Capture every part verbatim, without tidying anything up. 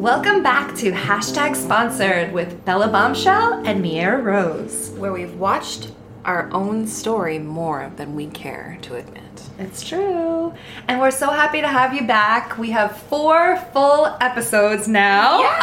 Welcome back to Hashtag Sponsored with Bella Bombshell and Meara Rose, where we've watched our own story more than we care to admit. It's true. And we're so happy to have you back. We have four full episodes now yes!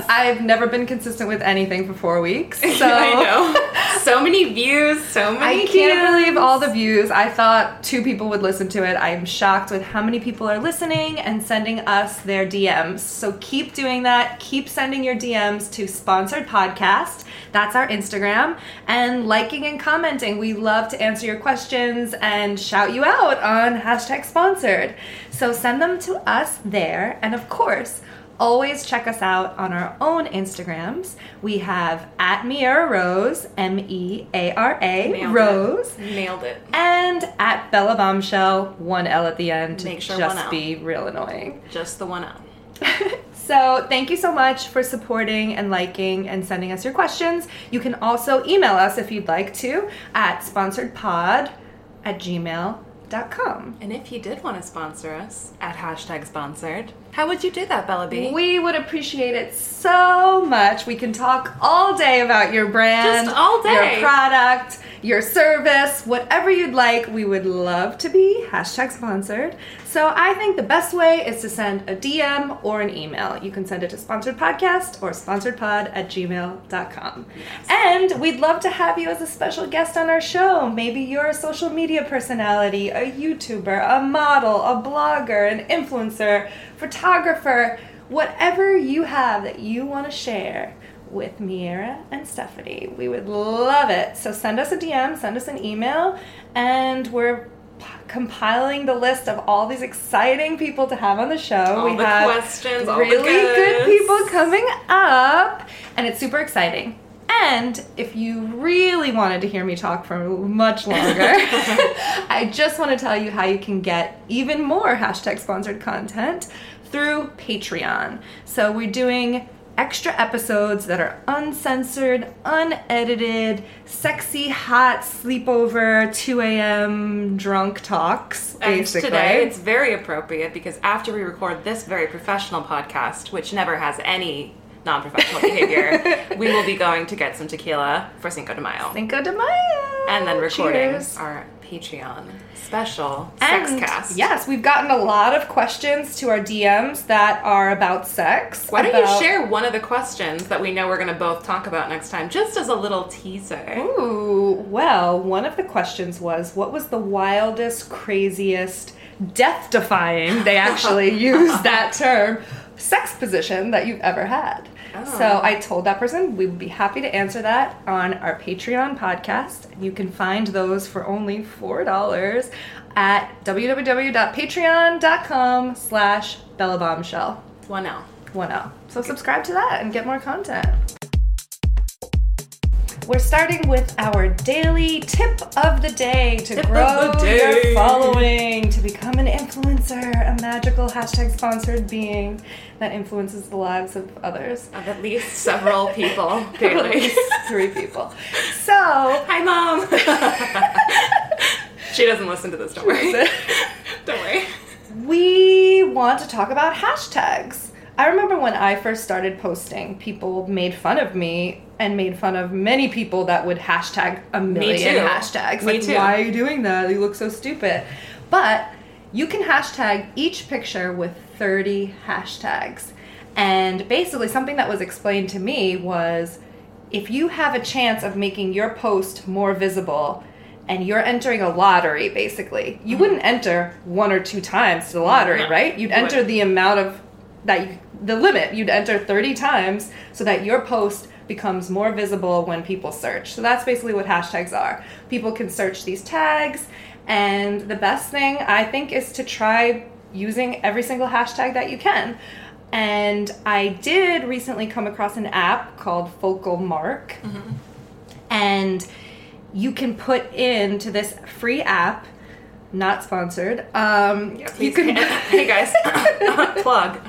up. I've never been consistent with anything for four weeks. So I know. So many views, so many I views. Can't believe all the views. I thought two people would listen to it. I'm shocked with how many people are listening and sending us their D Ms. So keep doing that. Keep sending your D Ms to Sponsored Podcast. That's our Instagram. And liking and commenting. We love to answer your questions and shout you out on Hashtag Sponsored. So send them to us there. And of course, always check us out on our own Instagrams. We have at Meara Rose, M E A R A, nailed Rose. It. Nailed it. And at Bella Bombshell, one L at the end. Make sure just one L. Be real annoying. Just the one L. So thank you so much for supporting and liking and sending us your questions. You can also email us if you'd like to at sponsoredpod at gmail dot com. And if you did want to sponsor us at Hashtag Sponsored, how would you do that, Bella B? We would appreciate it so much. We can talk all day about your brand, just all day, your product, your service, whatever you'd like. We would love to be Hashtag Sponsored. So I think the best way is to send a D M or an email. You can send it to sponsoredpodcast or sponsoredpod at gmail dot com. Yes. And we'd love to have you as a special guest on our show. Maybe you're a social media personality, a YouTuber, a model, a blogger, an influencer, photographer, whatever you have that you want to share with Meara and Stephanie. We would love it. So send us a D M, send us an email, and we're p- compiling the list of all these exciting people to have on the show. All we the have questions, all really the good people coming up, and it's super exciting. And if you really wanted to hear me talk for much longer, I just want to tell you how you can get even more Hashtag Sponsored content through Patreon. So we're doing extra episodes that are uncensored, unedited, sexy, hot, sleepover, two a.m. drunk talks, basically. And today it's very appropriate because after we record this very professional podcast, which never has any non-professional behavior, we will be going to get some tequila for Cinco de Mayo. Cinco de Mayo! And then recording Cheers. Our Patreon special Sexcast. Yes, we've gotten a lot of questions to our D Ms that are about sex. Why about... don't you share one of the questions that we know we're going to both talk about next time, just as a little teaser? Ooh, well, one of the questions was, what was the wildest, craziest, death-defying, they actually used that term, sex position that you've ever had? Oh. So I told that person we would be happy to answer that on our Patreon podcast. You can find those for only four dollars at w w w dot patreon dot com slash Bella Bombshell. One L. One L. So subscribe to that and get more content. We're starting with our daily tip of the day to tip grow day. Your following, to become an influencer, a magical Hashtag Sponsored being that influences the lives of others. Of at least several people daily. At least three people. So... Hi, Mom! She doesn't listen to this, don't worry. Don't worry. We want to talk about hashtags. I remember when I first started posting, people made fun of me and made fun of many people that would hashtag a million me too. hashtags. Me like, too. Why are you doing that? You look so stupid. But you can hashtag each picture with thirty hashtags. And basically something that was explained to me was, if you have a chance of making your post more visible, and you're entering a lottery, basically, you mm-hmm. wouldn't enter one or two times to the lottery, no, right? You'd you enter wouldn't. the amount of that you the limit. You'd enter thirty times so that your post becomes more visible when people search. So that's basically what hashtags are. People can search these tags, and the best thing, I think, is to try using every single hashtag that you can. And I did recently come across an app called Focal Mark, mm-hmm. and you can put into this free app, not sponsored. Um, yeah, you can, can. Hey guys, plug.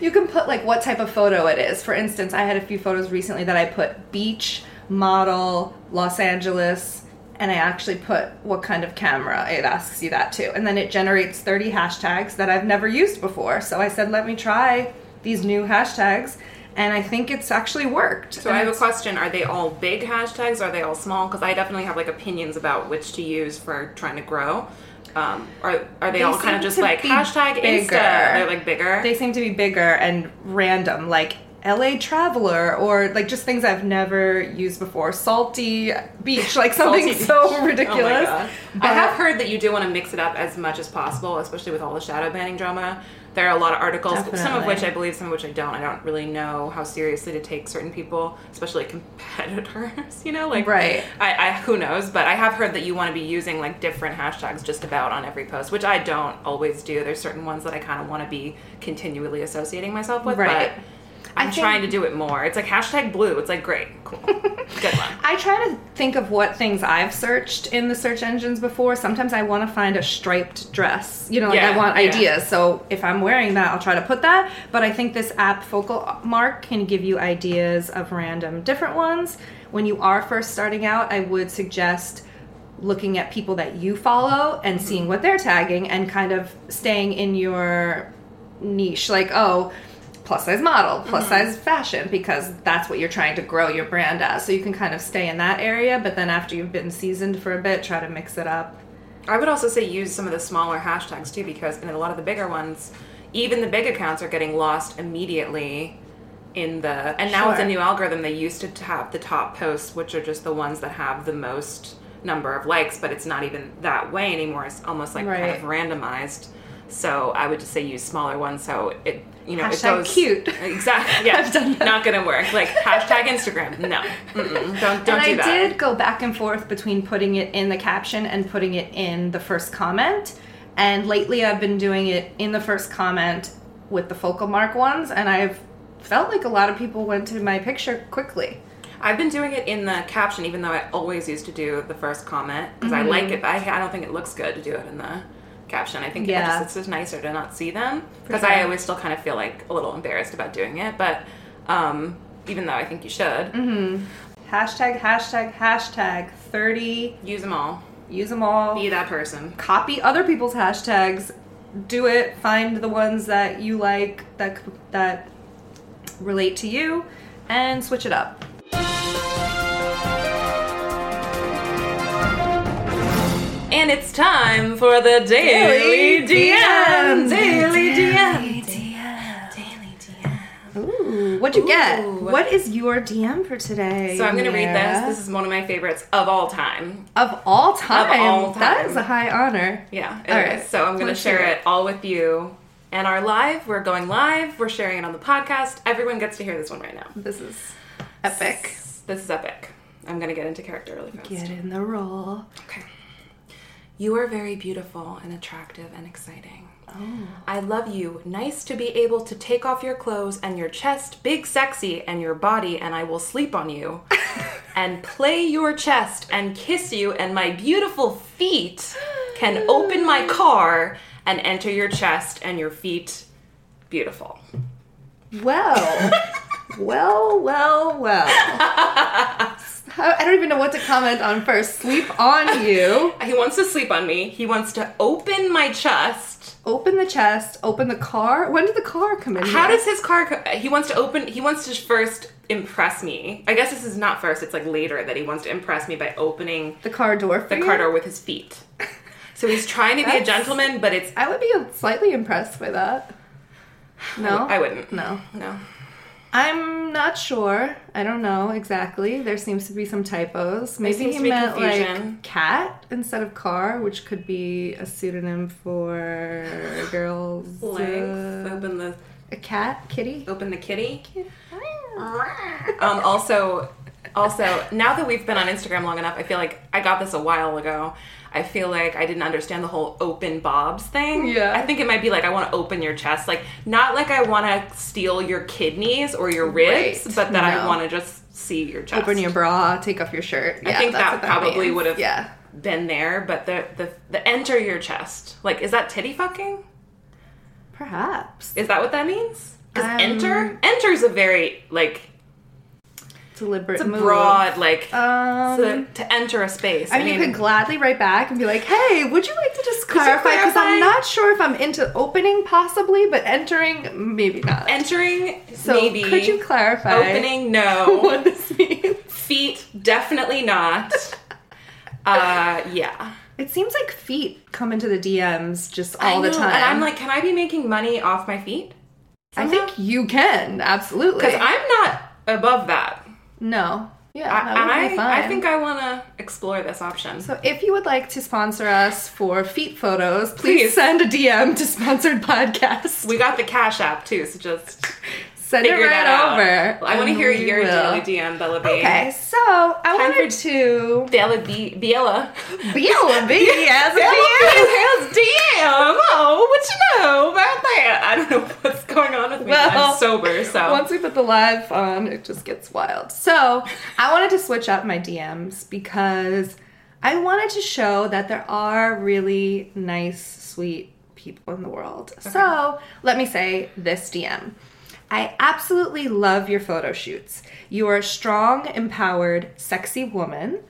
You can put like what type of photo it is. For instance, I had a few photos recently that I put beach, model, Los Angeles, and I actually put what kind of camera. It asks you that too. And then it generates thirty hashtags that I've never used before. So I said, let me try these new hashtags. And I think it's actually worked. So and I have a question. Are they all big hashtags? Are they all small? Because I definitely have like opinions about which to use for trying to grow. Um, are, are they, they all kind of just like hashtag bigger. Insta? They're like bigger? They seem to be bigger and random. Like L A Traveler, or like just things I've never used before. Salty Beach, like something so ridiculous. Oh I have heard that you do want to mix it up as much as possible, especially with all the shadow banning drama. There are a lot of articles, Definitely. Some of which I believe, some of which I don't. I don't really know how seriously to take certain people, especially competitors, you know? Like, right. I, I, who knows? But I have heard that you want to be using like different hashtags just about on every post, which I don't always do. There's certain ones that I kind of want to be continually associating myself with, right. but I'm think, trying to do it more. It's like hashtag blue. It's like, great, cool, good one. I try to think of what things I've searched in the search engines before. Sometimes I want to find a striped dress. You know, like yeah, I want yeah. ideas. So if I'm wearing that, I'll try to put that. But I think this app, Focal Mark, can give you ideas of random different ones. When you are first starting out, I would suggest looking at people that you follow and mm-hmm. seeing what they're tagging and kind of staying in your niche. Like, oh, plus size model, plus mm-hmm. size fashion, because that's what you're trying to grow your brand as. So you can kind of stay in that area, but then after you've been seasoned for a bit, try to mix it up. I would also say use some of the smaller hashtags too, because in a lot of the bigger ones, even the big accounts are getting lost immediately in the, and now sure. it's a new algorithm. They used to have the top posts, which are just the ones that have the most number of likes, but it's not even that way anymore. It's almost like right. kind of randomized. So I would just say use smaller ones. So it, you know, hashtag it goes, cute. Exactly. Yeah. I've done that. Not gonna work. Like hashtag Instagram. No. Mm-mm. Don't don't and do I that. I did go back and forth between putting it in the caption and putting it in the first comment. And lately, I've been doing it in the first comment with the Focal Mark ones, and I've felt like a lot of people went to my picture quickly. I've been doing it in the caption, even though I always used to do the first comment because mm-hmm. I like it. But I I don't think it looks good to do it in the caption. I think yeah. it just, it's just nicer to not see them because sure. I always still kind of feel like a little embarrassed about doing it, but um, even though I think you should. Mm-hmm. Hashtag, hashtag, hashtag, thirty. Use them all. Use them all. Be that person. Copy other people's hashtags. Do it. Find the ones that you like, that that relate to you, and switch it up. And it's time for the Daily, Daily D M. D M. Daily D M. Daily D M. Daily D M. Ooh. What'd you Ooh. get? What is your D M for today? So I'm going to read this. This is one of my favorites of all time. Of all time? Of all time. That is a high honor. Yeah. All right. Is. So I'm going to share it. it all with you. And our live, we're going live. We're sharing it on the podcast. Everyone gets to hear this one right now. This is epic. S- this is epic. I'm going to get into character really fast. Get in the role. Okay. You are very beautiful and attractive and exciting. Oh. I love you. Nice to be able to take off your clothes and your chest, big sexy, and your body, and I will sleep on you. And play your chest and kiss you, and my beautiful feet can open my car and enter your chest and your feet. Beautiful. Well, well, well, well. I don't even know what to comment on first. Sleep on you. He wants to sleep on me. He wants to open my chest. Open the chest. Open the car. When did the car come in? How here? does his car co- He wants to open... He wants to first impress me. I guess this is not first. It's like later that he wants to impress me by opening... The car door for The you? car door with his feet. So he's trying to be a gentleman, but it's... I would be slightly impressed by that. No? I, I wouldn't. No. No. I'm not sure. I don't know exactly. There seems to be some typos. Maybe he meant confusion. like cat instead of car, which could be a pseudonym for girls. Legs. Uh, open the A cat? Kitty? Open the kitty. um, also, also, now that we've been on Instagram long enough, I feel like I got this a while ago. I feel like I didn't understand the whole open bobs thing. Yeah. I think it might be like I want to open your chest. Like, not like I want to steal your kidneys or your ribs, right. but that no. I want to just see your chest. Open your bra, take off your shirt. Yeah, I think that, that probably would have yeah. been there, but the, the the enter your chest. Like, is that titty fucking? Perhaps. Is that what that means? Because um, enter? Enter is a very, like... deliberate move. It's a broad, like, um, to, to enter a space. I mean, I mean, you could gladly write back and be like, hey, would you like to just clarify? Because I'm not sure if I'm into opening, possibly, but entering, maybe not. Entering, so maybe. Could you clarify? Opening, no. What this means. Feet, definitely not. uh, yeah. It seems like feet come into the D Ms just all I know, the time. And I'm like, can I be making money off my feet? Somehow? I think you can, absolutely. Because I'm not above that. No. Yeah, I, would be fun. I think I want to explore this option. So if you would like to sponsor us for feet photos, please, please. send a D M to Sponsored Podcast. We got the Cash App, too, so just send it right that over. Out. I want to hear your will. Daily D M, Bella B. Okay, so I Time wanted to... Bella B. Bella. Bella B. Bella B. As Bella B. D M. Oh, what you know about that? I don't know what's going on with me. Well, I'm sober, so... Once we put the live on, it just gets wild. So I wanted to switch up my D Ms because I wanted to show that there are really nice, sweet people in the world. Okay. So let me say this D M. I absolutely love your photo shoots. You are a strong, empowered, sexy woman,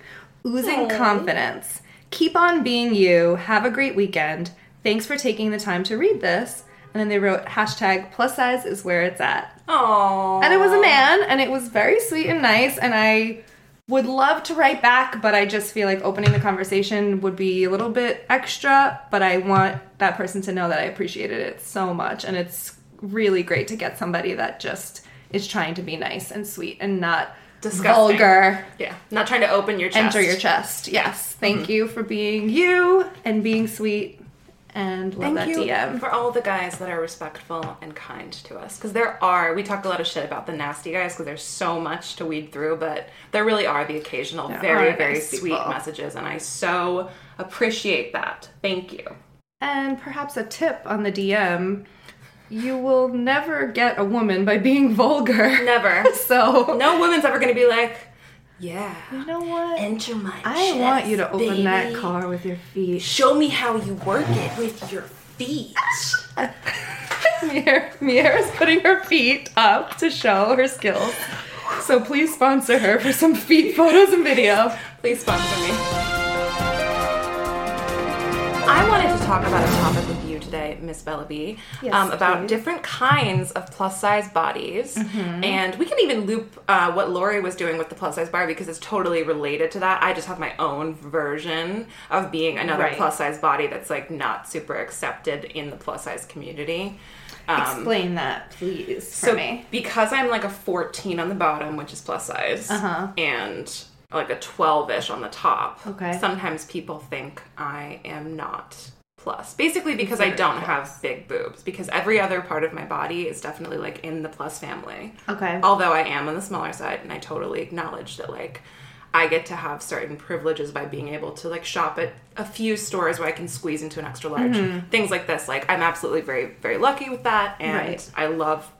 oozing Aww. confidence. Keep on being you. Have a great weekend. Thanks for taking the time to read this. And then they wrote, hashtag plus size is where it's at. Aww. And it was a man, and it was very sweet and nice, and I would love to write back, but I just feel like opening the conversation would be a little bit extra, but I want that person to know that I appreciated it so much, and it's really great to get somebody that just is trying to be nice and sweet and not Disgusting. vulgar. Yeah. Not trying to open your chest. Enter your chest. Yes. Thank mm-hmm. you for being you and being sweet and love Thank that D M. Thank you for all the guys that are respectful and kind to us. Because there are, we talked a lot of shit about the nasty guys because there's so much to weed through, but there really are the occasional there very, very sweet people. messages, and I so appreciate that. Thank you. And perhaps a tip on the D M... You will never get a woman by being vulgar. Never. So no woman's ever going to be like, yeah. You know what? Enter my I chest, want you to open baby. that car with your feet. Show me how you work it with your feet. Meara, Meara's putting her feet up to show her skills. So please sponsor her for some feet photos and video. Please sponsor me. I wanted to talk about a topic with you today, Miss Bella B, yes, um, about please. different kinds of plus-size bodies, mm-hmm. and we can even loop uh, what Lori was doing with the plus-size Barbie because it's totally related to that. I just have my own version of being another right. plus-size body that's like not super accepted in the plus-size community. Um, Explain that, please, for so me. Because I'm like a fourteen on the bottom, which is plus-size, uh-huh. and... like a twelve-ish on the top. Okay. Sometimes people think I am not plus. Basically because I don't plus. have big boobs. Because every other part of my body is definitely, like, in the plus family. Okay. Although I am on the smaller side, and I totally acknowledge that, like, I get to have certain privileges by being able to, like, shop at a few stores where I can squeeze into an extra large. Mm-hmm. Things like this. Like, I'm absolutely very, very lucky with that, and right. I love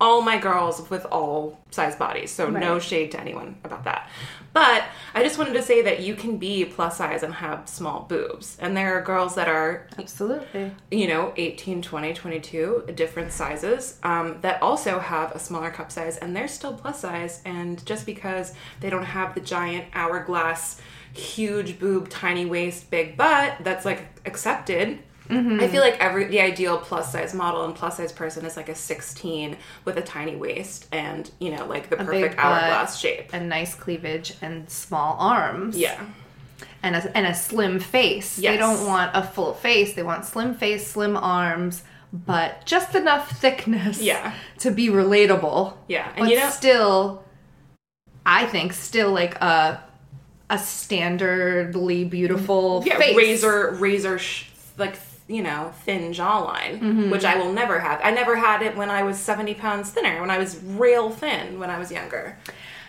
all my girls with all size bodies, so right. no shade to anyone about that. But I just wanted to say that you can be plus size and have small boobs. And there are girls that are, absolutely, you know, eighteen, twenty, twenty-two, different sizes, um, that also have a smaller cup size, and they're still plus size. And just because they don't have the giant hourglass, huge boob, tiny waist, big butt, that's, like, accepted. Mm-hmm. I feel like every the ideal plus-size model and plus-size person is like a sixteen with a tiny waist and, you know, like the a perfect hourglass shape. A nice cleavage and small arms. Yeah. And a, and a slim face. Yes. They don't want a full face. They want slim face, slim arms, but just enough thickness yeah. to be relatable. Yeah. And but you know, still, I think, still like a, a standardly beautiful yeah, face. Yeah, razor, razor... Sh- like you know, thin jawline, mm-hmm. which I will never have. I never had it when I was seventy pounds thinner, when I was real thin when I was younger.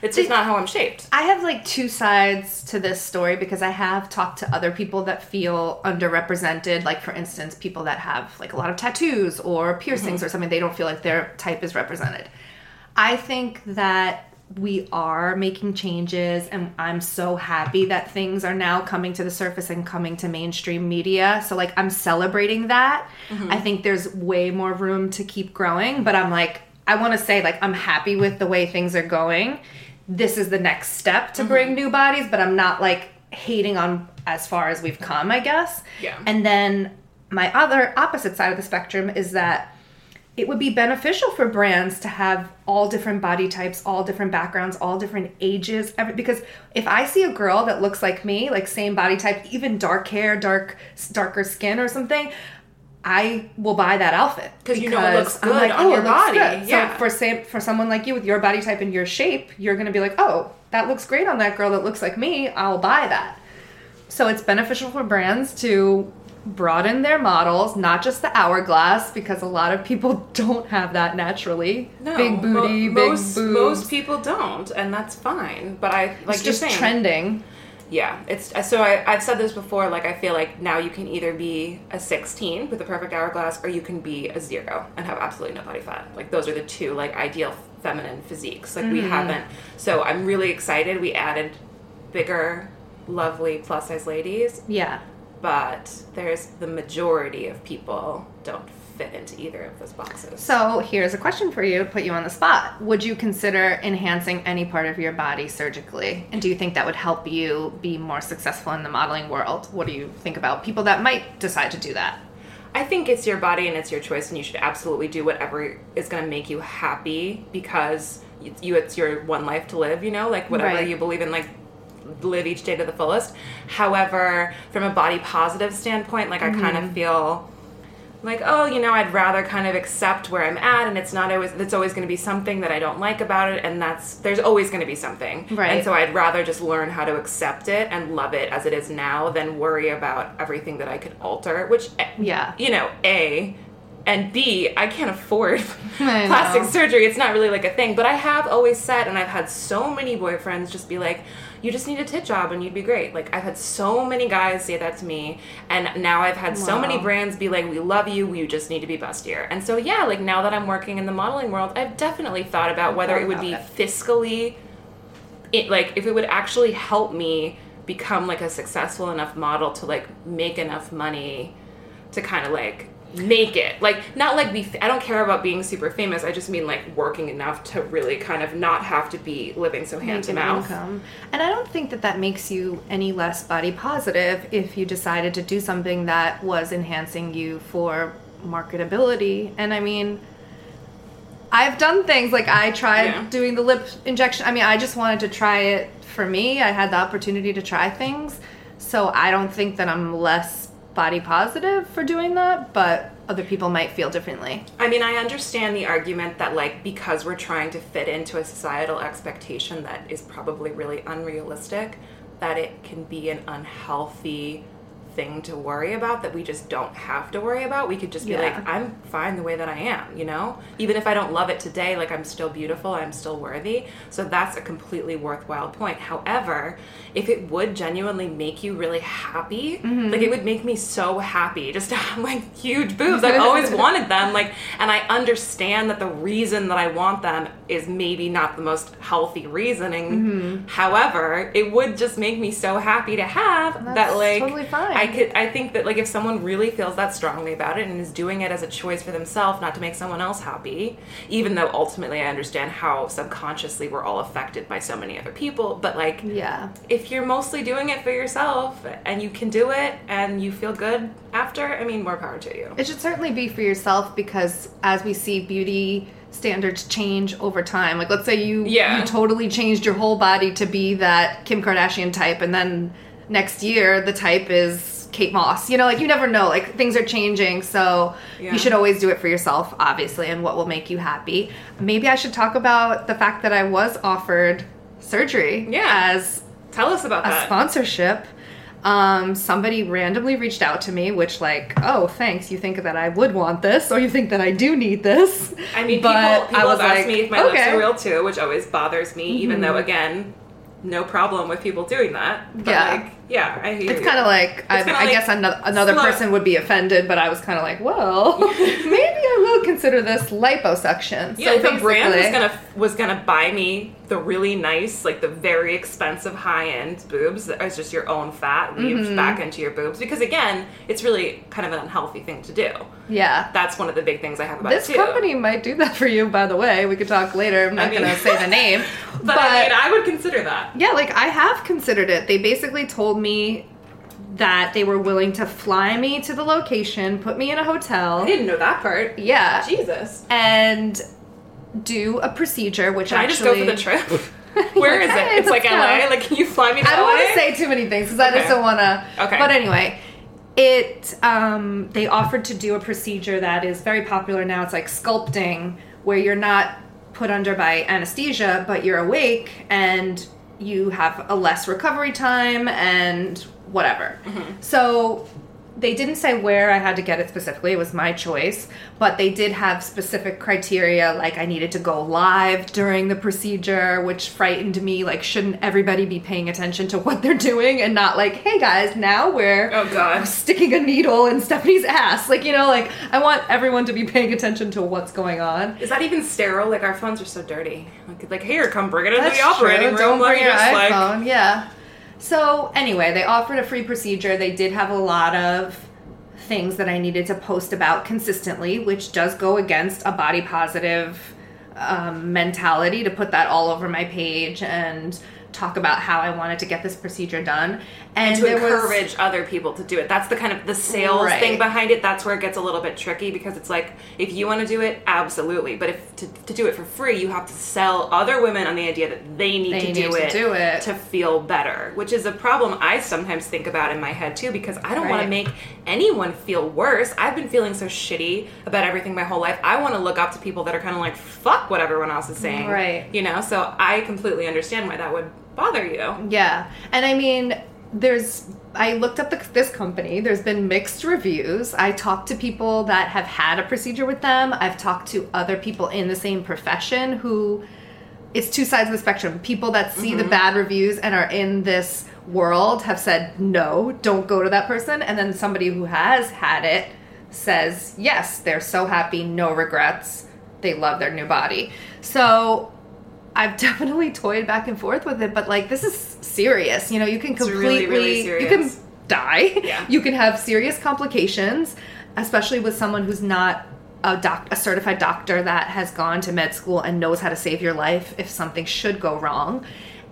It's just not how I'm shaped. I have, like, two sides to this story because I have talked to other people that feel underrepresented. Like, for instance, people that have, like, a lot of tattoos or piercings mm-hmm. or something. They don't feel like their type is represented. I think that we are making changes, and I'm so happy that things are now coming to the surface and coming to mainstream media. So, like, I'm celebrating that. Mm-hmm. I think there's way more room to keep growing, but I'm, like, I want to say, like, I'm happy with the way things are going. This is the next step to mm-hmm. bring new bodies, but I'm not, like, hating on as far as we've come, I guess. Yeah. And then my other opposite side of the spectrum is that it would be beneficial for brands to have all different body types, all different backgrounds, all different ages. Every, because if I see a girl that looks like me, like same body type, even dark hair, dark, darker skin or something, I will buy that outfit because you know it looks good like, on oh, your body. Good. Yeah. So for same, for someone like you with your body type and your shape, you're going to be like, oh, that looks great on that girl that looks like me. I'll buy that. So it's beneficial for brands to broaden their models, not just the hourglass, because a lot of people don't have that naturally. No, big booty, mo- big most, boobs. Most people don't, and that's fine. But I like it's just you're saying, trending. Yeah, it's so I, I've said this before, like, I feel like now you can either be a sixteen with a perfect hourglass, or you can be a zero and have absolutely no body fat. Like, those are the two, like, ideal feminine physiques. Like, mm-hmm. we haven't. So I'm really excited. We added bigger, lovely, plus-size ladies. Yeah. But there's the majority of people don't fit into either of those boxes. So here's a question for you to put you on the spot. Would you consider enhancing any part of your body surgically? And do you think that would help you be more successful in the modeling world? What do you think about people that might decide to do that? I think it's your body and it's your choice, and you should absolutely do whatever is going to make you happy, because you it's your one life to live, you know? Like, whatever right. you believe in, like, live each day to the fullest. However, from a body positive standpoint, like, mm-hmm. I kind of feel like, oh, you know, I'd rather kind of accept where I'm at, and it's not always, it's always going to be something that I don't like about it, and that's, there's always going to be something. Right. And so I'd rather just learn how to accept it and love it as it is now than worry about everything that I could alter, which, yeah, you know, A, and B, I can't afford I plastic know. surgery. It's not really, like, a thing. But I have always said, and I've had so many boyfriends just be like, you just need a tit job and you'd be great. Like, I've had so many guys say that to me. And now I've had wow. so many brands be like, we love you. You just need to be bustier. And so, yeah, like, now that I'm working in the modeling world, I've definitely thought about whether it would be fiscally, it, like, if it would actually help me become, like, a successful enough model to, like, make enough money to kind of, like, make it. Like, not like be, I don't care about being super famous. I just mean, like, working enough to really kind of not have to be living so hand to mouth. Income. And I don't think that that makes you any less body positive if you decided to do something that was enhancing you for marketability. And I mean, I've done things like I tried yeah. doing the lip injection. I mean, I just wanted to try it for me. I had the opportunity to try things. So I don't think that I'm less body positive for doing that, but other people might feel differently. I mean, I understand the argument that, like, because we're trying to fit into a societal expectation that is probably really unrealistic, that it can be an unhealthy thing to worry about, that we just don't have to worry about. We could just be yeah. like, I'm fine the way that I am, you know? Even if I don't love it today, like, I'm still beautiful, I'm still worthy. So that's a completely worthwhile point. However, if it would genuinely make you really happy, mm-hmm. like, it would make me so happy just to have, like, huge boobs. I've always wanted them, like, and I understand that the reason that I want them is maybe not the most healthy reasoning. Mm-hmm. However, it would just make me so happy to have that's that, like, totally fine. I I, could, I think that, like, if someone really feels that strongly about it and is doing it as a choice for themselves, not to make someone else happy, even though ultimately I understand how subconsciously we're all affected by so many other people, but, like, yeah. if you're mostly doing it for yourself and you can do it and you feel good after, I mean, more power to you. It should certainly be for yourself, because as we see beauty standards change over time, like, let's say you yeah. you totally changed your whole body to be that Kim Kardashian type, and then next year the type is Kate Moss, you know, like, you never know, like, things are changing, so yeah. you should always do it for yourself, obviously, and what will make you happy. Maybe I should talk about the fact that I was offered surgery yeah. as tell us about a that. sponsorship. Um, somebody randomly reached out to me, which, like, oh, thanks, you think that I would want this, or you think that I do need this. I mean, but people, people I was have asked like, me if my okay. lips are real, too, which always bothers me, mm-hmm. even though, again, no problem with people doing that. But yeah. Like, yeah, I hear it's you. Kinda like, it's kind of like, I guess another, another person would be offended, but I was kind of like, well, maybe I will consider this liposuction. Yeah, so like the brand was gonna was gonna buy me the really nice, like the very expensive high-end boobs that is just your own fat weaved mm-hmm. back into your boobs. Because again, it's really kind of an unhealthy thing to do. Yeah. That's one of the big things I have about this it too. This company might do that for you, by the way. We could talk later. I'm not I mean, gonna say the name. but, but I mean, I would consider that. Yeah, like I have considered it. They basically told me that they were willing to fly me to the location, put me in a hotel. I didn't know that part. Yeah. Jesus. And do a procedure, which can actually... Can I just go for the trip? Where is okay, it? It's like go. L A? Like, can you fly me to L A? I don't want to say too many things, because okay. I just don't want to... Okay. But anyway, it, um, they offered to do a procedure that is very popular now. It's like sculpting, where you're not put under by anesthesia, but you're awake, and you have a less recovery time, and whatever. Mm-hmm. So... They didn't say where I had to get it specifically. It was my choice. But they did have specific criteria, like I needed to go live during the procedure, which frightened me. Like, shouldn't everybody be paying attention to what they're doing and not like, hey, guys, now we're oh, God. sticking a needle in Stephanie's ass. Like, you know, like, I want everyone to be paying attention to what's going on. Is that even sterile? Like, our phones are so dirty. Like, like here, come bring it into That's the operating true. room. Don't bring your iPhone, like... yeah. So, anyway, they offered a free procedure. They did have a lot of things that I needed to post about consistently, which does go against a body positive um, mentality to put that all over my page and talk about how I wanted to get this procedure done. And, and to encourage was, other people to do it. That's the kind of the sales right. thing behind it. That's where it gets a little bit tricky, because it's like, if you want to do it, absolutely. But if to, to do it for free, you have to sell other women on the idea that they need, they to, need do to do it to feel better, which is a problem I sometimes think about in my head too, because I don't right. want to make anyone feel worse. I've been feeling so shitty about everything my whole life. I want to look up to people that are kind of like, fuck what everyone else is saying. Right. You know, so I completely understand why that would bother you. Yeah. And I mean... There's, I looked up the, this company. There's been mixed reviews. I talked to people that have had a procedure with them. I've talked to other people in the same profession who, it's two sides of the spectrum. People that see mm-hmm. the bad reviews and are in this world have said, no, don't go to that person. And then somebody who has had it says, yes, they're so happy, no regrets. They love their new body. So... I've definitely toyed back and forth with it, but, like, this is serious. You know, you can it's completely... Really, really serious. You can die. Yeah. You can have serious complications, especially with someone who's not a, doc- a certified doctor that has gone to med school and knows how to save your life if something should go wrong.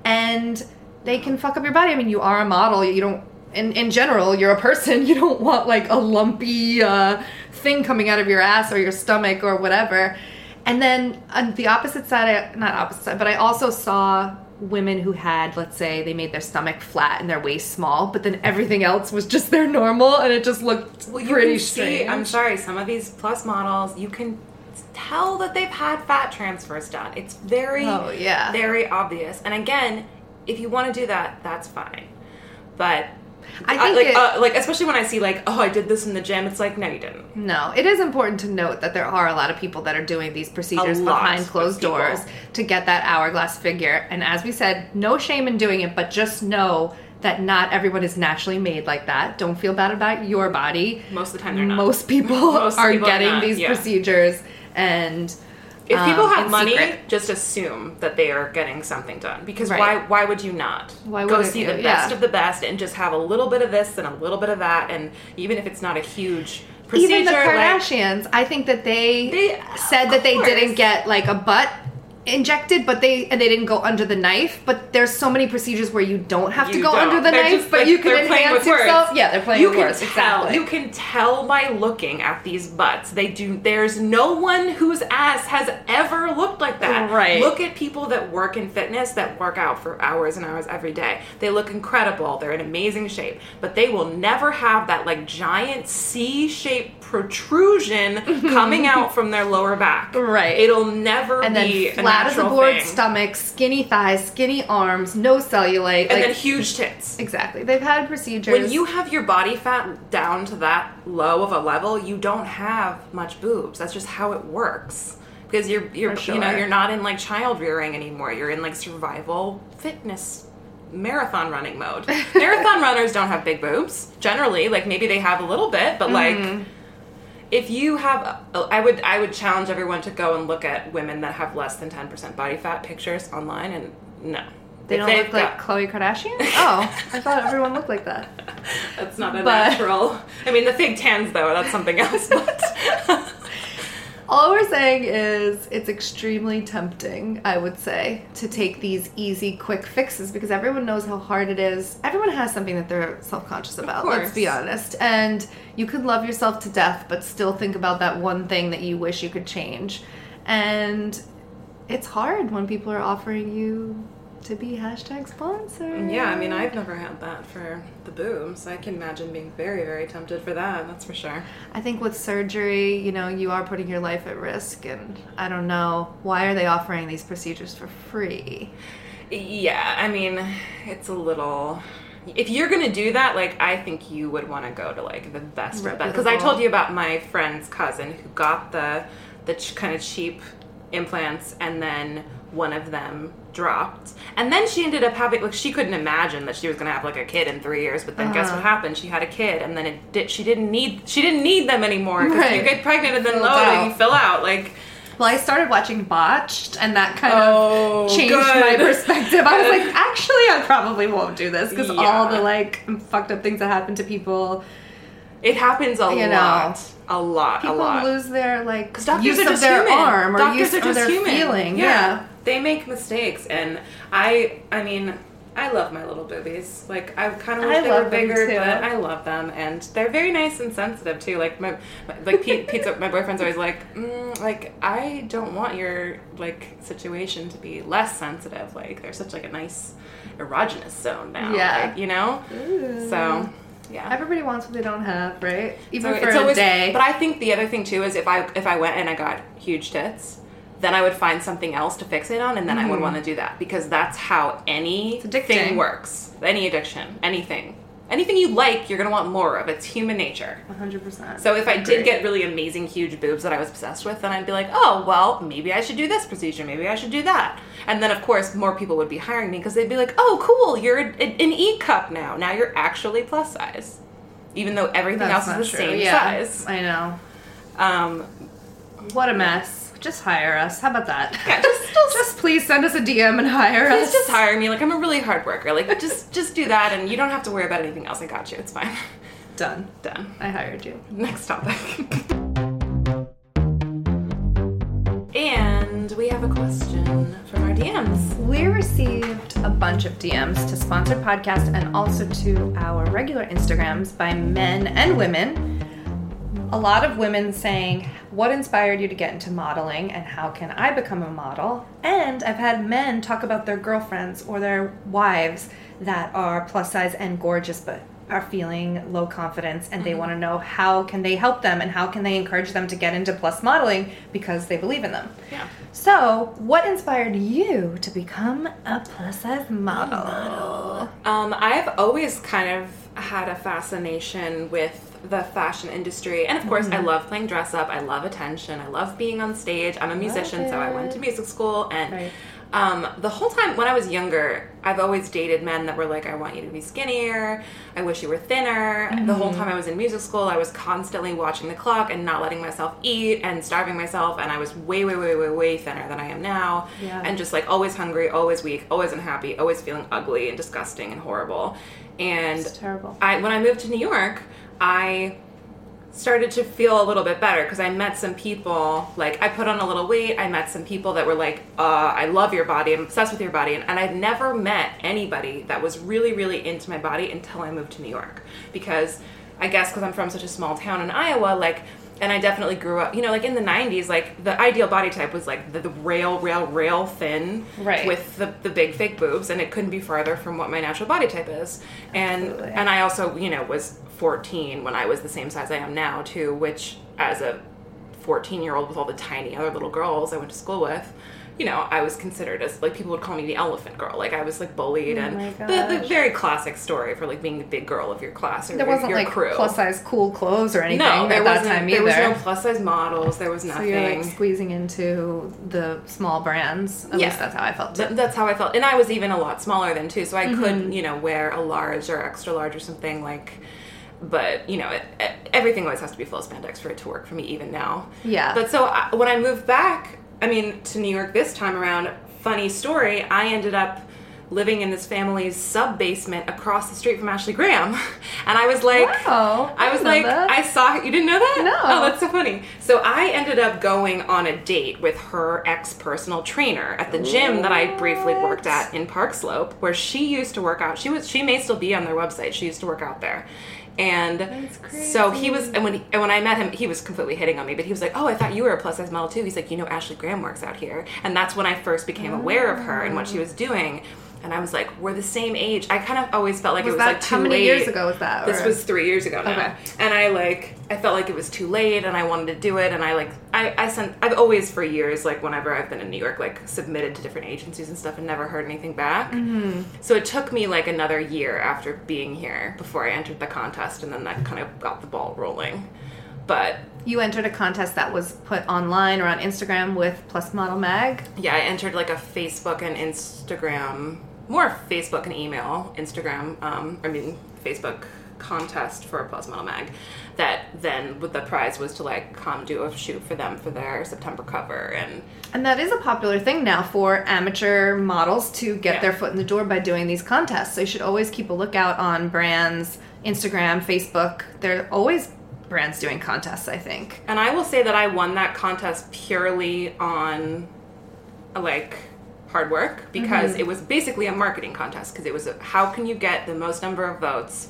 And they can fuck up your body. I mean, you are a model. You don't... In, in general, you're a person. You don't want, like, a lumpy uh, thing coming out of your ass or your stomach or whatever. And then on the opposite side, not opposite side, but I also saw women who had, let's say, they made their stomach flat and their waist small, but then everything else was just their normal, and it just looked well, you pretty can strange. See, I'm sorry, some of these plus models, you can tell that they've had fat transfers done. It's very, oh, yeah. very obvious. And again, if you want to do that, that's fine. But... I think, I, like, it, uh, like, especially when I see, like, oh, I did this in the gym. It's like, no, you didn't. No, it is important to note that there are a lot of people that are doing these procedures behind closed doors to get that hourglass figure. And as we said, no shame in doing it, but just know that not everyone is naturally made like that. Don't feel bad about your body. Most of the time, they're not. Most people Most are people getting are these yeah. procedures, and. If people have um, money, secret. just assume that they are getting something done. Because right. why Why would you not? Why would Go see you? the best yeah. of the best and just have a little bit of this and a little bit of that. And even if it's not a huge procedure. Even the Kardashians, like, I think that they, they said that they didn't get like a butt injected, but they and they didn't go under the knife. But there's so many procedures where you don't have you to go don't. under the they're knife, just, but like, you can enhance yourself. Words. Yeah, they're playing you with words. Tell, exactly. You can tell by looking at these butts. They do. There's no one whose ass has ever looked like that. Right. Look at people that work in fitness, that work out for hours and hours every day. They look incredible. They're in amazing shape, but they will never have that like giant C-shaped protrusion coming out from their lower back. Right. It'll never and be. Then flat as a board thing. Stomach, skinny thighs, skinny arms, no cellulite. And like, then huge tits. Exactly. They've had procedures. When you have your body fat down to that low of a level, you don't have much boobs. That's just how it works. Because you're, you're sure. you know, you're not in like child rearing anymore. You're in like survival fitness marathon running mode. Marathon runners don't have big boobs generally. Like maybe they have a little bit, but like mm. if you have, I would I would challenge everyone to go and look at women that have less than ten percent body fat pictures online, and no, they if don't they look like Khloe Kardashian. Oh, I thought everyone looked like that. That's not a but, natural. I mean, the fake tans though. That's something else. But all we're saying is it's extremely tempting, I would say, to take these easy, quick fixes because everyone knows how hard it is. Everyone has something that they're self-conscious about, let's be honest. And you could love yourself to death but still think about that one thing that you wish you could change. And it's hard when people are offering you to be hashtag sponsored. Yeah, I mean, I've never had that for the boobs. I can imagine being very, very tempted for that, that's for sure. I think with surgery, you know, you are putting your life at risk, and I don't know, why are they offering these procedures for free? Yeah, I mean, it's a little... If you're going to do that, like, I think you would want to go to, like, the best of best. Because I told you about my friend's cousin who got the, the ch- kind of cheap implants, and then one of them dropped, and then she ended up having, like, she couldn't imagine that she was gonna have like a kid in three years, but then uh-huh. guess what happened, she had a kid, and then it did she didn't need she didn't need them anymore because right. you get pregnant and then low and you fill out. Like, well, I started watching Botched, and that kind oh, of changed good. my perspective. I was like, actually I probably won't do this because yeah. all the like fucked up things that happen to people. It happens a you lot, know. a lot, People a lot. People lose their, like, use of their human. arm or doctors use of their human. feeling. Yeah. yeah. They make mistakes, and I, I mean, I love my little boobies. Like, I kind of wish I they were bigger, too. But I love them, and they're very nice and sensitive, too. Like, my, my like pizza, my boyfriend's always like, mm, like, I don't want your, like, situation to be less sensitive. Like, they're such, like, a nice erogenous zone now. Yeah. Like, you know? Ooh. So... Yeah. Everybody wants what they don't have, right? Even so for it's a always, day. But I think the other thing, too, is if I if I went and I got huge tits, then I would find something else to fixate on, and then mm-hmm. I would want to do that. Because that's how anything works. Any addiction. Anything. Anything you like, you're going to want more of. It's human nature. one hundred percent. So if I Agreed. did get really amazing, huge boobs that I was obsessed with, then I'd be like, oh, well, maybe I should do this procedure. Maybe I should do that. And then, of course, more people would be hiring me because they'd be like, oh, cool, you're an E-cup now. Now you're actually plus size, even though everything That's else is the true. same yeah, size. I know. Um, what a mess. Just hire us. How about that? Yeah, just, just, just please send us a D M and hire please us. Please just hire me. Like, I'm a really hard worker. Like, just just do that, and you don't have to worry about anything else. I got you. It's fine. Done. Done. I hired you. Next topic. And we have a question from our D Ms. We received a bunch of D Ms to Sponsored Podcast and also to our regular Instagrams by men and women. A lot of women saying, what inspired you to get into modeling, and how can I become a model? And I've had men talk about their girlfriends or their wives that are plus size and gorgeous but are feeling low confidence, and mm-hmm. they want to know how can they help them and how can they encourage them to get into plus modeling because they believe in them. Yeah. So what inspired you to become a plus size model? model. Um, I've always kind of had a fascination with the fashion industry, and of course mm-hmm. I love playing dress up, I love attention, I love being on stage. I'm a musician, so I went to music school, and right. um, the whole time when I was younger, I've always dated men that were like, I want you to be skinnier, I wish you were thinner. Mm-hmm. The whole time I was in music school, I was constantly watching the clock and not letting myself eat and starving myself, and I was way, way, way, way, way thinner than I am now, yeah. and just like always hungry, always weak, always unhappy, always feeling ugly and disgusting and horrible. And it's terrible. I, when I moved to New York, I started to feel a little bit better because I met some people, like, I put on a little weight, I met some people that were like, uh, I love your body, I'm obsessed with your body, and, and I've never met anybody that was really, really into my body until I moved to New York, because I guess because I'm from such a small town in Iowa, like, and I definitely grew up, you know, like in the nineties, like the ideal body type was like the, the rail, rail, rail thin right. with the, the big fake boobs, and it couldn't be farther from what my natural body type is. And Absolutely. and I also, you know, was fourteen when I was the same size I am now too, which as a fourteen year old with all the tiny other little girls I went to school with, you know, I was considered as, like, people would call me the elephant girl. Like, I was, like, bullied. Oh and the, the very classic story for, like, being the big girl of your class or there wasn't, your, your like, crew. Plus-size cool clothes or anything no, there at wasn't, that time either. There was no plus-size models. There was nothing. So you're, like, squeezing into the small brands. At yeah. least that's how I felt. Th- that's how I felt. And I was even a lot smaller then, too. So I mm-hmm. could, you know, wear a large or extra large or something, like... But, you know, it, it, everything always has to be full of spandex for it to work for me, even now. Yeah. But so I, when I moved back, I mean, to New York this time around, funny story, I ended up living in this family's sub-basement across the street from Ashley Graham. And I was like... Wow. I, I was like, that. I saw... You didn't know that? No. Oh, that's so funny. So I ended up going on a date with her ex-personal trainer at the what? gym that I briefly worked at in Park Slope, where she used to work out. She was. She may still be on their website. She used to work out there. And so he was, and when he, and when I met him, he was completely hitting on me, but he was like, oh, I thought you were a plus size model too. He's like, you know, Ashley Graham works out here. And that's when I first became oh. aware of her and what she was doing. And I was like, we're the same age. I kind of always felt like was it was that, like too late. How many late. years ago was that? Or? This was three years ago now. Okay. And I like, I felt like it was too late and I wanted to do it. And I like, I, I sent, I've always for years, like whenever I've been in New York, like submitted to different agencies and stuff and never heard anything back. Mm-hmm. So it took me like another year after being here before I entered the contest. And then that kind of got the ball rolling. But you entered a contest that was put online or on Instagram with Plus Model Mag? Yeah, I entered like a Facebook and Instagram, more Facebook and email, Instagram, um, I mean, Facebook contest for Plus Model Mag that then with the prize was to like come do a shoot for them for their September cover. And and that is a popular thing now for amateur models to get yeah. their foot in the door by doing these contests. So you should always keep a lookout on brands, Instagram, Facebook. They're always brands doing contests, I think. And I will say that I won that contest purely on, like, hard work because mm-hmm. it was basically a marketing contest because it was a, how can you get the most number of votes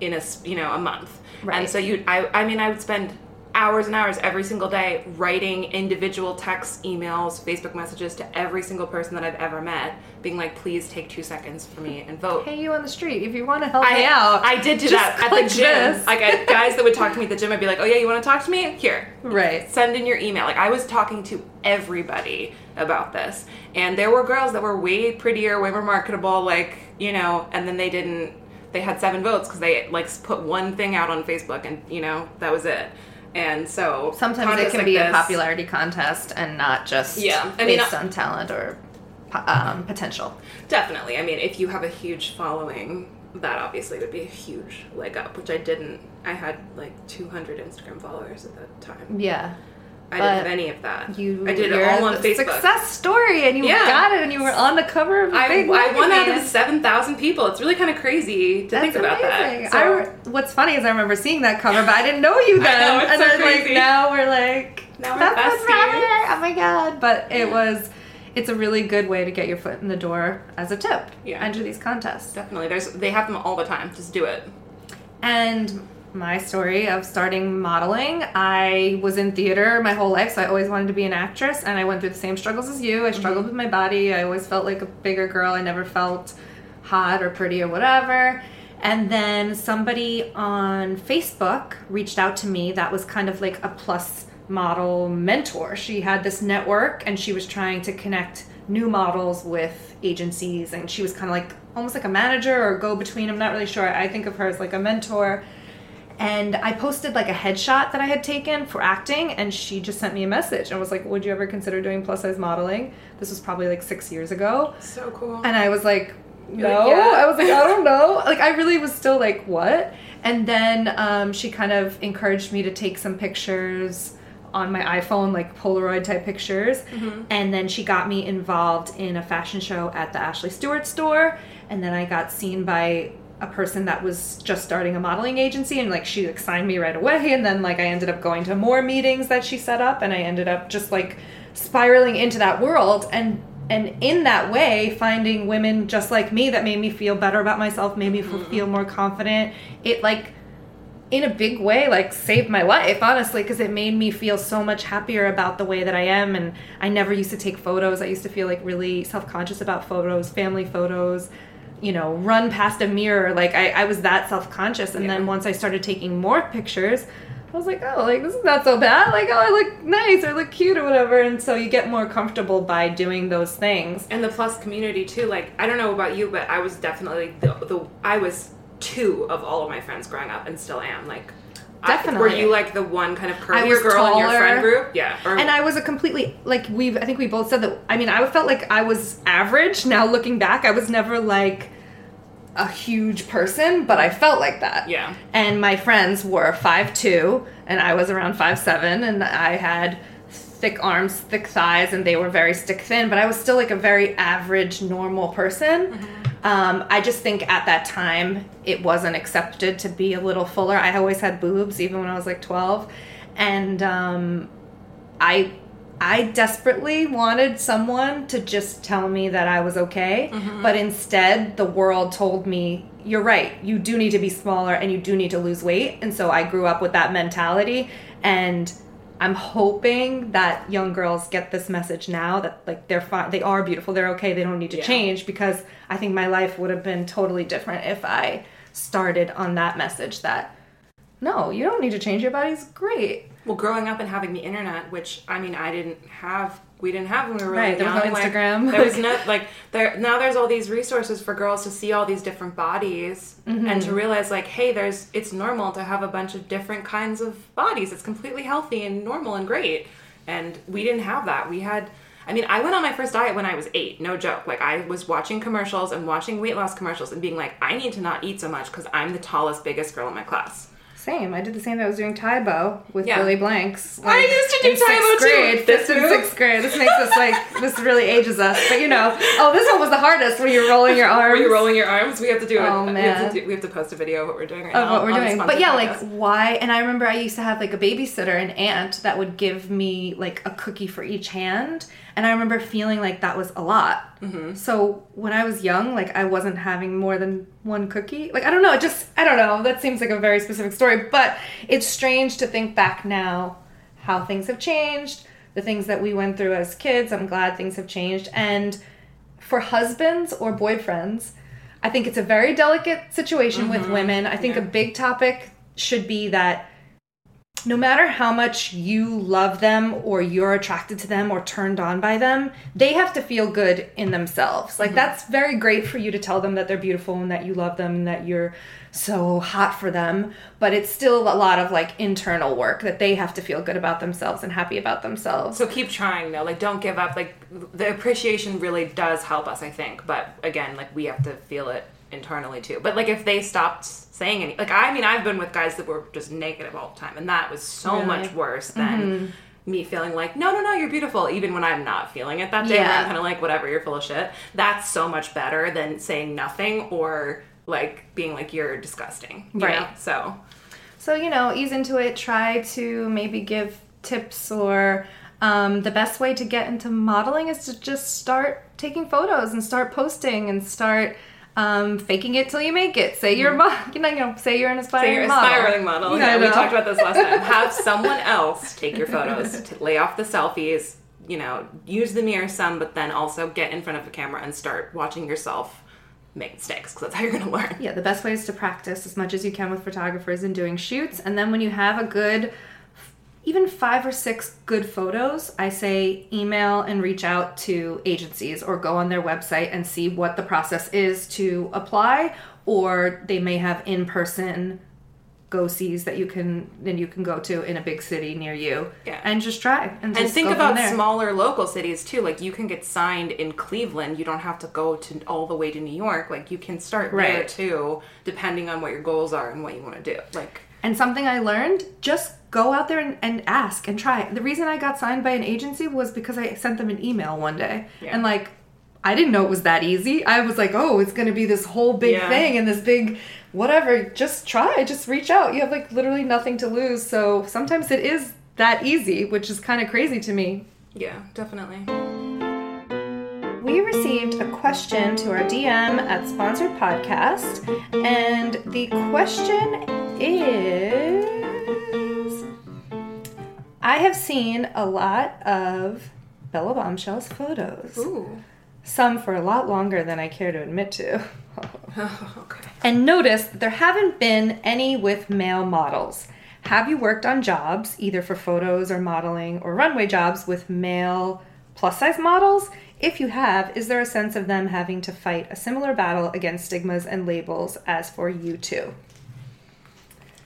in a, you know, a month. Right. And so you, I, I mean, I would spend hours and hours every single day writing individual texts, emails, Facebook messages to every single person that I've ever met, being like, please take two seconds for me and vote. Hey, you on the street, if you want to help I, me out. I did do that at the gym. This. Like, I, guys that would talk to me at the gym, I'd be like, oh yeah, you want to talk to me? Here. Right. Send in your email. Like, I was talking to everybody about this. And there were girls that were way prettier, way more marketable, like, you know, and then they didn't, they had seven votes because they, like, put one thing out on Facebook and, you know, that was it. And so sometimes it can like be this. a popularity contest and not just yeah. I mean, based I, on talent or um, potential. Definitely. I mean, if you have a huge following, that obviously would be a huge leg up, which I didn't. I had like two hundred Instagram followers at that time. Yeah. I but didn't have any of that. You, I did it all on Facebook. Success story, and you yeah. got it, and you were on the cover of a I, big magazine. I won out of seven thousand people. It's really kind of crazy to That's think about amazing. that. So. I re- what's funny is I remember seeing that cover, but I didn't know you then. I know, it's and so then crazy. Like, now we're like, now we're That's oh my god. But it was, it's a really good way to get your foot in the door as a tip. Yeah. Enter these contests. Definitely. There's They have them all the time. Just do it. And... my story of starting modeling. I was in theater my whole life, so I always wanted to be an actress, and I went through the same struggles as you. I struggled mm-hmm. with my body. I always felt like a bigger girl. I never felt hot or pretty or whatever. And then somebody on Facebook reached out to me that was kind of like a plus model mentor. She had this network, and she was trying to connect new models with agencies, and she was kind of like almost like a manager or go-between. I'm not really sure. I think of her as like a mentor. And I posted like a headshot that I had taken for acting, and she just sent me a message and was like, would you ever consider doing plus size modeling? This was probably like six years ago. So cool. And I was like, no. Like, yeah. I was like, I don't know. Like, I really was still like, what? And then um, she kind of encouraged me to take some pictures on my iPhone, like Polaroid type pictures. Mm-hmm. And then she got me involved in a fashion show at the Ashley Stewart store. And then I got seen by... a person that was just starting a modeling agency, and like she like signed me right away, and then like I ended up going to more meetings that she set up, and I ended up just like spiraling into that world, and and in that way finding women just like me that made me feel better about myself, made me mm-hmm. feel more confident. It like in a big way like saved my life, honestly, because it made me feel so much happier about the way that I am. And I never used to take photos. I used to feel like really self-conscious about photos, family photos, you know, run past a mirror. Like I, I was that self-conscious. And yeah. then once I started taking more pictures, I was like, oh, like, this is not so bad. Like, oh, I look nice or I look cute or whatever. And so you get more comfortable by doing those things. And the plus community, too. Like, I don't know about you, but I was definitely the, the I was two of all of my friends growing up and still am. Like, definitely. I, were you, like, the one kind of curvier girl taller. in your friend group? Yeah. Or, and I was a completely, like, we've, I think we both said that, I mean, I felt like I was average. Now looking back, I was never, like, a huge person, but I felt like that. Yeah. And my friends were five two, and I was around five seven, and I had thick arms, thick thighs, and they were very stick-thin, but I was still like a very average, normal person. Mm-hmm. Um, I just think at that time, it wasn't accepted to be a little fuller. I always had boobs, even when I was like twelve, and um, I... I desperately wanted someone to just tell me that I was okay, mm-hmm. but instead the world told me, you're right, you do need to be smaller and you do need to lose weight, and so I grew up with that mentality, and I'm hoping that young girls get this message now that like they're fine, they are beautiful, they're okay, they don't need to yeah. change, because I think my life would have been totally different if I started on that message that, no, you don't need to change, your body's great. Well, growing up and having the internet, which, I mean, I didn't have, we didn't have when we were really right, young. There was no Instagram. Like, there was no, like, there, now there's all these resources for girls to see all these different bodies mm-hmm. and to realize, like, hey, there's, it's normal to have a bunch of different kinds of bodies. It's completely healthy and normal and great. And we didn't have that. We had, I mean, I went on my first diet when I was eight, no joke. Like, I was watching commercials and watching weight loss commercials and being like, I need to not eat so much because I'm the tallest, biggest girl in my class. Same. I did the same that I was doing Taibo with yeah. Billy Blanks. Like, I used to do Taibo too. This in sixth grade. This makes us like, this really ages us. But you know, oh, this one was the hardest when you're rolling your arms. When you're rolling your arms, we have to do it. Oh, man. We have to, do, we have to post a video of what we're doing right of now. Of what we're doing. But yeah, like why? And I remember I used to have like a babysitter, an aunt, that would give me like a cookie for each hand. And I remember feeling like that was a lot. Mm-hmm. So when I was young, like I wasn't having more than one cookie. Like, I don't know. It just, I don't know. That seems like a very specific story. But it's strange to think back now how things have changed, the things that we went through as kids. I'm glad things have changed. And for husbands or boyfriends, I think it's a very delicate situation mm-hmm. with women. I think yeah. a big topic should be that no matter how much you love them or you're attracted to them or turned on by them, they have to feel good in themselves. Like, mm-hmm. that's very great for you to tell them that they're beautiful and that you love them and that you're so hot for them. But it's still a lot of, like, internal work that they have to feel good about themselves and happy about themselves. So keep trying, though. Like, don't give up. Like, the appreciation really does help us, I think. But, again, like, we have to feel it internally too. But like if they stopped saying any, like I mean I've been with guys that were just negative all the time, and that was so really? much worse than mm-hmm. me feeling like no no no you're beautiful even when I'm not feeling it that day. yeah. I'm kind of like whatever, you're full of shit. That's so much better than saying nothing or like being like you're disgusting, you right know? so so you know, ease into it. Try to maybe give tips, or Um, the best way to get into modeling is to just start taking photos and start posting and start Um, faking it till you make it. Say you're a mo- you know, you know, say you're an aspiring say you're model. aspiring model. Yeah, we talked about this last time. Have someone else take your photos. To lay off the selfies. You know, use the mirror some, but then also get in front of a camera and start watching yourself make mistakes, because that's how you're going to learn. Yeah, the best way is to practice as much as you can with photographers and doing shoots, and then when you have a good, even five or six good photos, I say email and reach out to agencies or go on their website and see what the process is to apply, or they may have in-person go-sees that you can then you can go to in a big city near you. Yeah. And just try. And, just and think about smaller local cities too. Like you can get signed in Cleveland. You don't have to go to all the way to New York. Like you can start right. there too, depending on what your goals are and what you want to do. Like And something I learned, just go out there and, and ask and try. The reason I got signed by an agency was because I sent them an email one day. Yeah. And, like, I didn't know it was that easy. I was like, oh, it's going to be this whole big yeah. thing and this big whatever. Just try. Just reach out. You have, like, literally nothing to lose. So sometimes it is that easy, which is kind of crazy to me. Yeah, definitely. We received a question to our D M at Sponsored Podcast, and the question is, I have seen a lot of Bella Bombshell's photos. Ooh. Some for a lot longer than I care to admit to. Oh, okay. And noticed that there haven't been any with male models. Have you worked on jobs, either for photos or modeling or runway jobs, with male plus-size models? If you have, is there a sense of them having to fight a similar battle against stigmas and labels as for you two?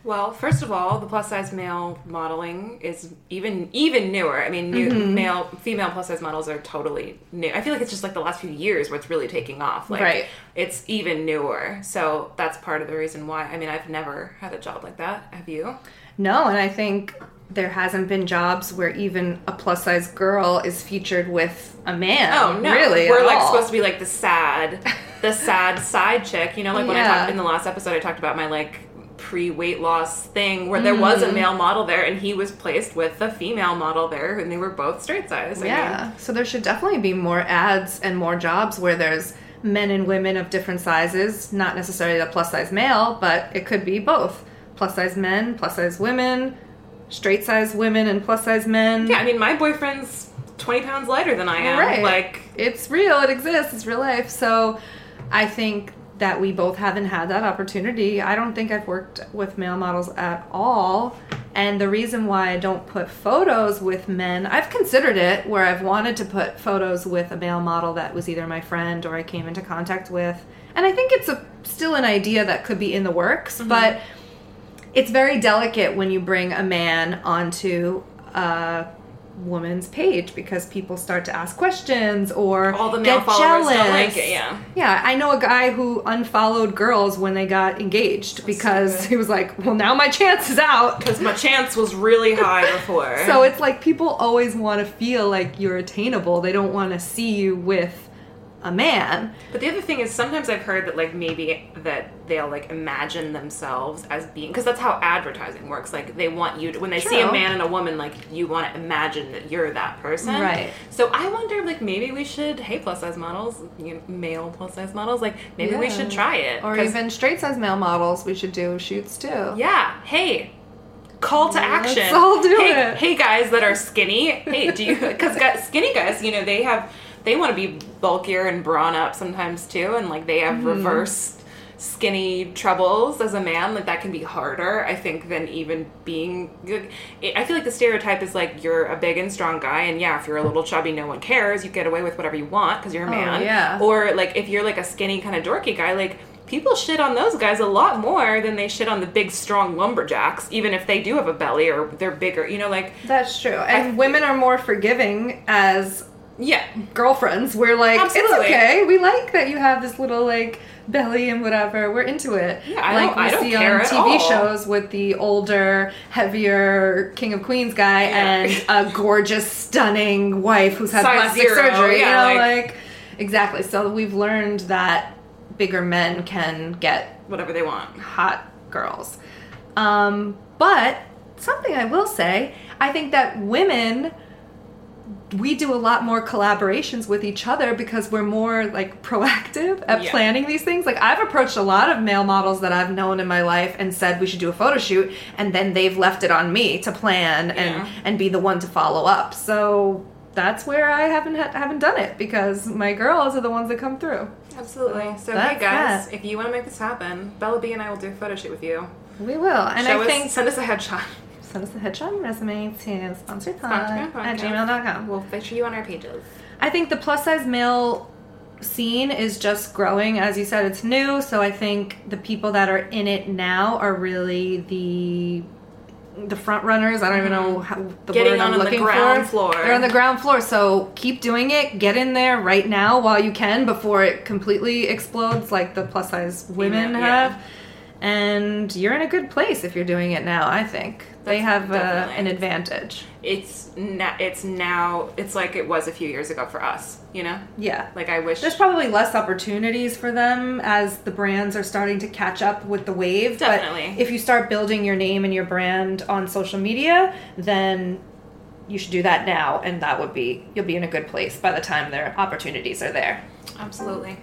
Well, first of all, the plus-size male modeling is even even newer. I mean, new, mm-hmm. male female plus-size models are totally new. I feel like it's just like the last few years where it's really taking off. Like, right. It's even newer. So that's part of the reason why. I mean, I've never had a job like that. Have you? No, and I think there hasn't been jobs where even a plus-size girl is featured with a man. Oh, no. Really, We're, like, all. supposed to be, like, the sad, the sad side chick. You know, like, when yeah. I talked in the last episode, I talked about my, like, pre-weight loss thing where there mm. was a male model there and he was placed with a female model there and they were both straight size. I yeah. mean. So there should definitely be more ads and more jobs where there's men and women of different sizes, not necessarily the plus-size male, but it could be both. Plus-size men, plus-size women, straight-size women, and plus-size men. Yeah, I mean, my boyfriend's twenty pounds lighter than I am. Right. Like, it's real. It exists. It's real life. So I think that we both haven't had that opportunity. I don't think I've worked with male models at all. And the reason why I don't put photos with men, I've considered it where I've wanted to put photos with a male model that was either my friend or I came into contact with. And I think it's a, still an idea that could be in the works, mm-hmm. but it's very delicate when you bring a man onto a woman's page because people start to ask questions or all the male get followers jealous. Don't like it, yeah. Yeah, I know a guy who unfollowed girls when they got engaged That's because so he was like, well, now my chance is out. Because my chance was really high before. So it's like people always want to feel like you're attainable. They don't want to see you with a man. But the other thing is sometimes I've heard that, like, maybe that they'll, like, imagine themselves as being, because that's how advertising works. Like, they want you to, when they True. see a man and a woman, like, you want to imagine that you're that person. Right. So I wonder, like, maybe we should, hey, plus size models, you know, male plus size models, like, maybe yeah. we should try it. Or even straight size male models, we should do shoots too. Yeah. Hey. Call to action. Let's all do hey, it. Hey, guys that are skinny. Hey, do you, because skinny guys, you know, they have, they want to be bulkier and brawn up sometimes too, and like they have mm-hmm. reverse skinny troubles as a man. Like that can be harder, I think, than even being. Like, it, I feel like the stereotype is like you're a big and strong guy, and yeah, if you're a little chubby, no one cares. You get away with whatever you want because you're a man. Oh, yeah. Or like if you're like a skinny kind of dorky guy, like people shit on those guys a lot more than they shit on the big strong lumberjacks, even if they do have a belly or they're bigger. You know, like that's true. And I, women are more forgiving as. Yeah, girlfriends. We're like, Absolutely. It's okay. We like that you have this little like belly and whatever. We're into it. Yeah, I like don't, we I don't see care on T V shows with the older, heavier King of Queens guy yeah. and a gorgeous, stunning wife who's had Size plastic zero. surgery. Yeah, you know, like, like exactly. So we've learned that bigger men can get whatever they want. Hot girls, um, but something I will say, I think that women. We do a lot more collaborations with each other because we're more like proactive at yeah. planning these things. Like I've approached a lot of male models that I've known in my life and said we should do a photo shoot, and then they've left it on me to plan and, yeah. and be the one to follow up. So that's where I haven't ha- haven't done it because my girls are the ones that come through. Absolutely. So, so hey guys, that. if you want to make this happen, Bella B and I will do a photo shoot with you. We will. And Show I us, think send us a headshot. Send us a headshot resume to sponsored pod at gmail dot com. We'll feature you on our pages. I think the plus-size male scene is just growing. As you said, it's new, so I think the people that are in it now are really the the front runners. I don't even know how, the Getting word on I'm looking for. Getting on the ground floor. They're on the ground floor, so keep doing it. Get in there right now while you can before it completely explodes like the plus-size women yeah, have. Yeah. And you're in a good place if you're doing it now, I think. That's they have a, an advantage. It's na- it's now, it's like it was a few years ago for us, you know? Yeah. Like I wish. There's probably less opportunities for them as the brands are starting to catch up with the wave. Definitely. But if you start building your name and your brand on social media, then you should do that now. And that would be, you'll be in a good place by the time their opportunities are there. Absolutely.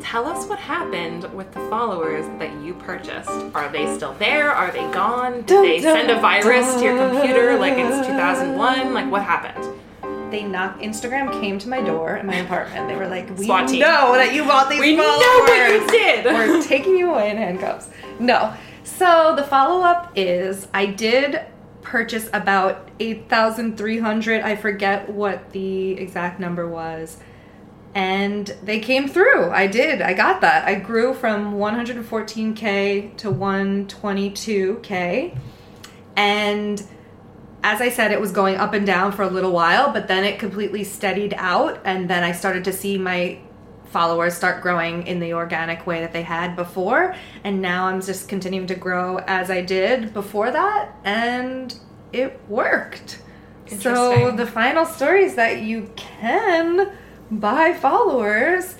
Tell us what happened with the followers that you purchased. Are they still there? Are they gone? Did they send a virus to your computer like it's two thousand one? Like, what happened? they knocked, Instagram came to my door in my apartment. They were like, we know that you bought these we followers. We know what you did. We're taking you away in handcuffs. No. So the follow-up is, I did purchase about eight thousand three hundred. I forget what the exact number was. And they came through. I did. I got that. I grew from one hundred fourteen K to one hundred twenty-two K. And as I said, it was going up and down for a little while, but then it completely steadied out. And then I started to see my followers start growing in the organic way that they had before. And now I'm just continuing to grow as I did before that. And it worked. So the final story is that you can buy followers.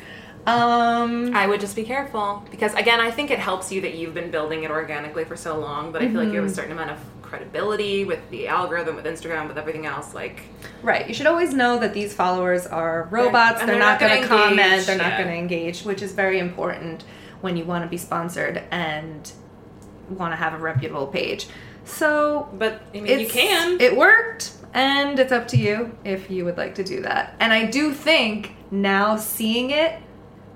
Um, I would just be careful because, again, I think it helps you that you've been building it organically for so long, but I feel mm-hmm. like you have a certain amount of credibility with the algorithm, with Instagram, with everything else. Like, right. You should always know that these followers are robots. They're, they're, they're not, not going to comment. They're yeah. not going to engage, which is very important when you want to be sponsored and want to have a reputable page. So, but I mean, you can. It worked. And it's up to you if you would like to do that. And I do think, now seeing it,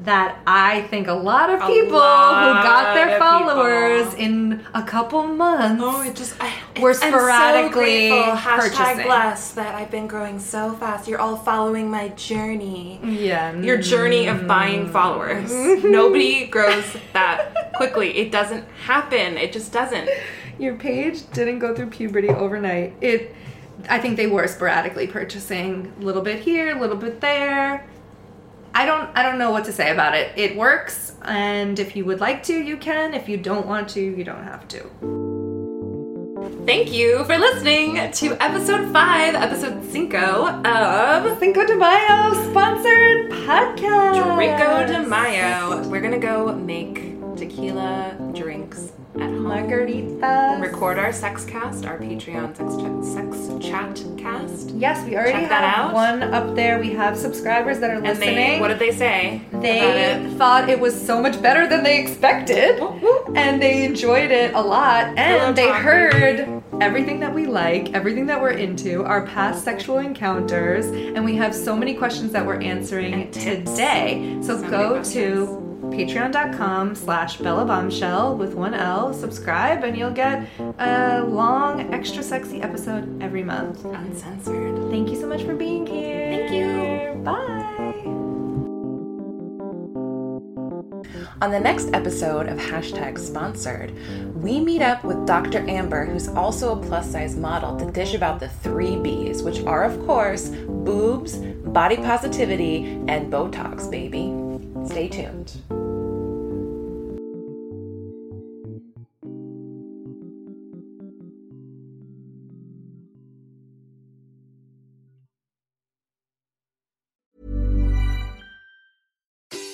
that I think a lot of people lot who got their followers people. in a couple months oh, it just, I, were sporadically I'm so grateful. Hashtag blessed that I've been growing so fast. You're all following my journey. Yeah. Your journey of buying followers. Nobody grows that quickly. It doesn't happen. It just doesn't. Your page didn't go through puberty overnight. It... I think they were sporadically purchasing a little bit here, a little bit there. I don't I don't know what to say about it. It works, and if you would like to, you can. If you don't want to, you don't have to. Thank you for listening to episode five, episode cinco of Cinco de Mayo Sponsored Podcast. Drinko de Mayo. We're going to go make tequila drinks at home. Margaritas. Record our sex cast, our Patreon sex chat, sex chat cast. Yes, we already Check have that out. one up there. We have subscribers that are listening. And they, what did they say? They it? thought it was so much better than they expected, and they enjoyed it a lot. And they heard everything that we like, everything that we're into, our past sexual encounters, and we have so many questions that we're answering today. So, so go to patreon.com slash Bella Bombshell with one L. Subscribe and you'll get a long, extra sexy episode every month. Uncensored. Thank you so much for being here. Thank you. Bye. On the next episode of Hashtag Sponsored, we meet up with Doctor Amber, who's also a plus-size model, to dish about the three B's, which are, of course, boobs, body positivity, and Botox, baby. Stay tuned.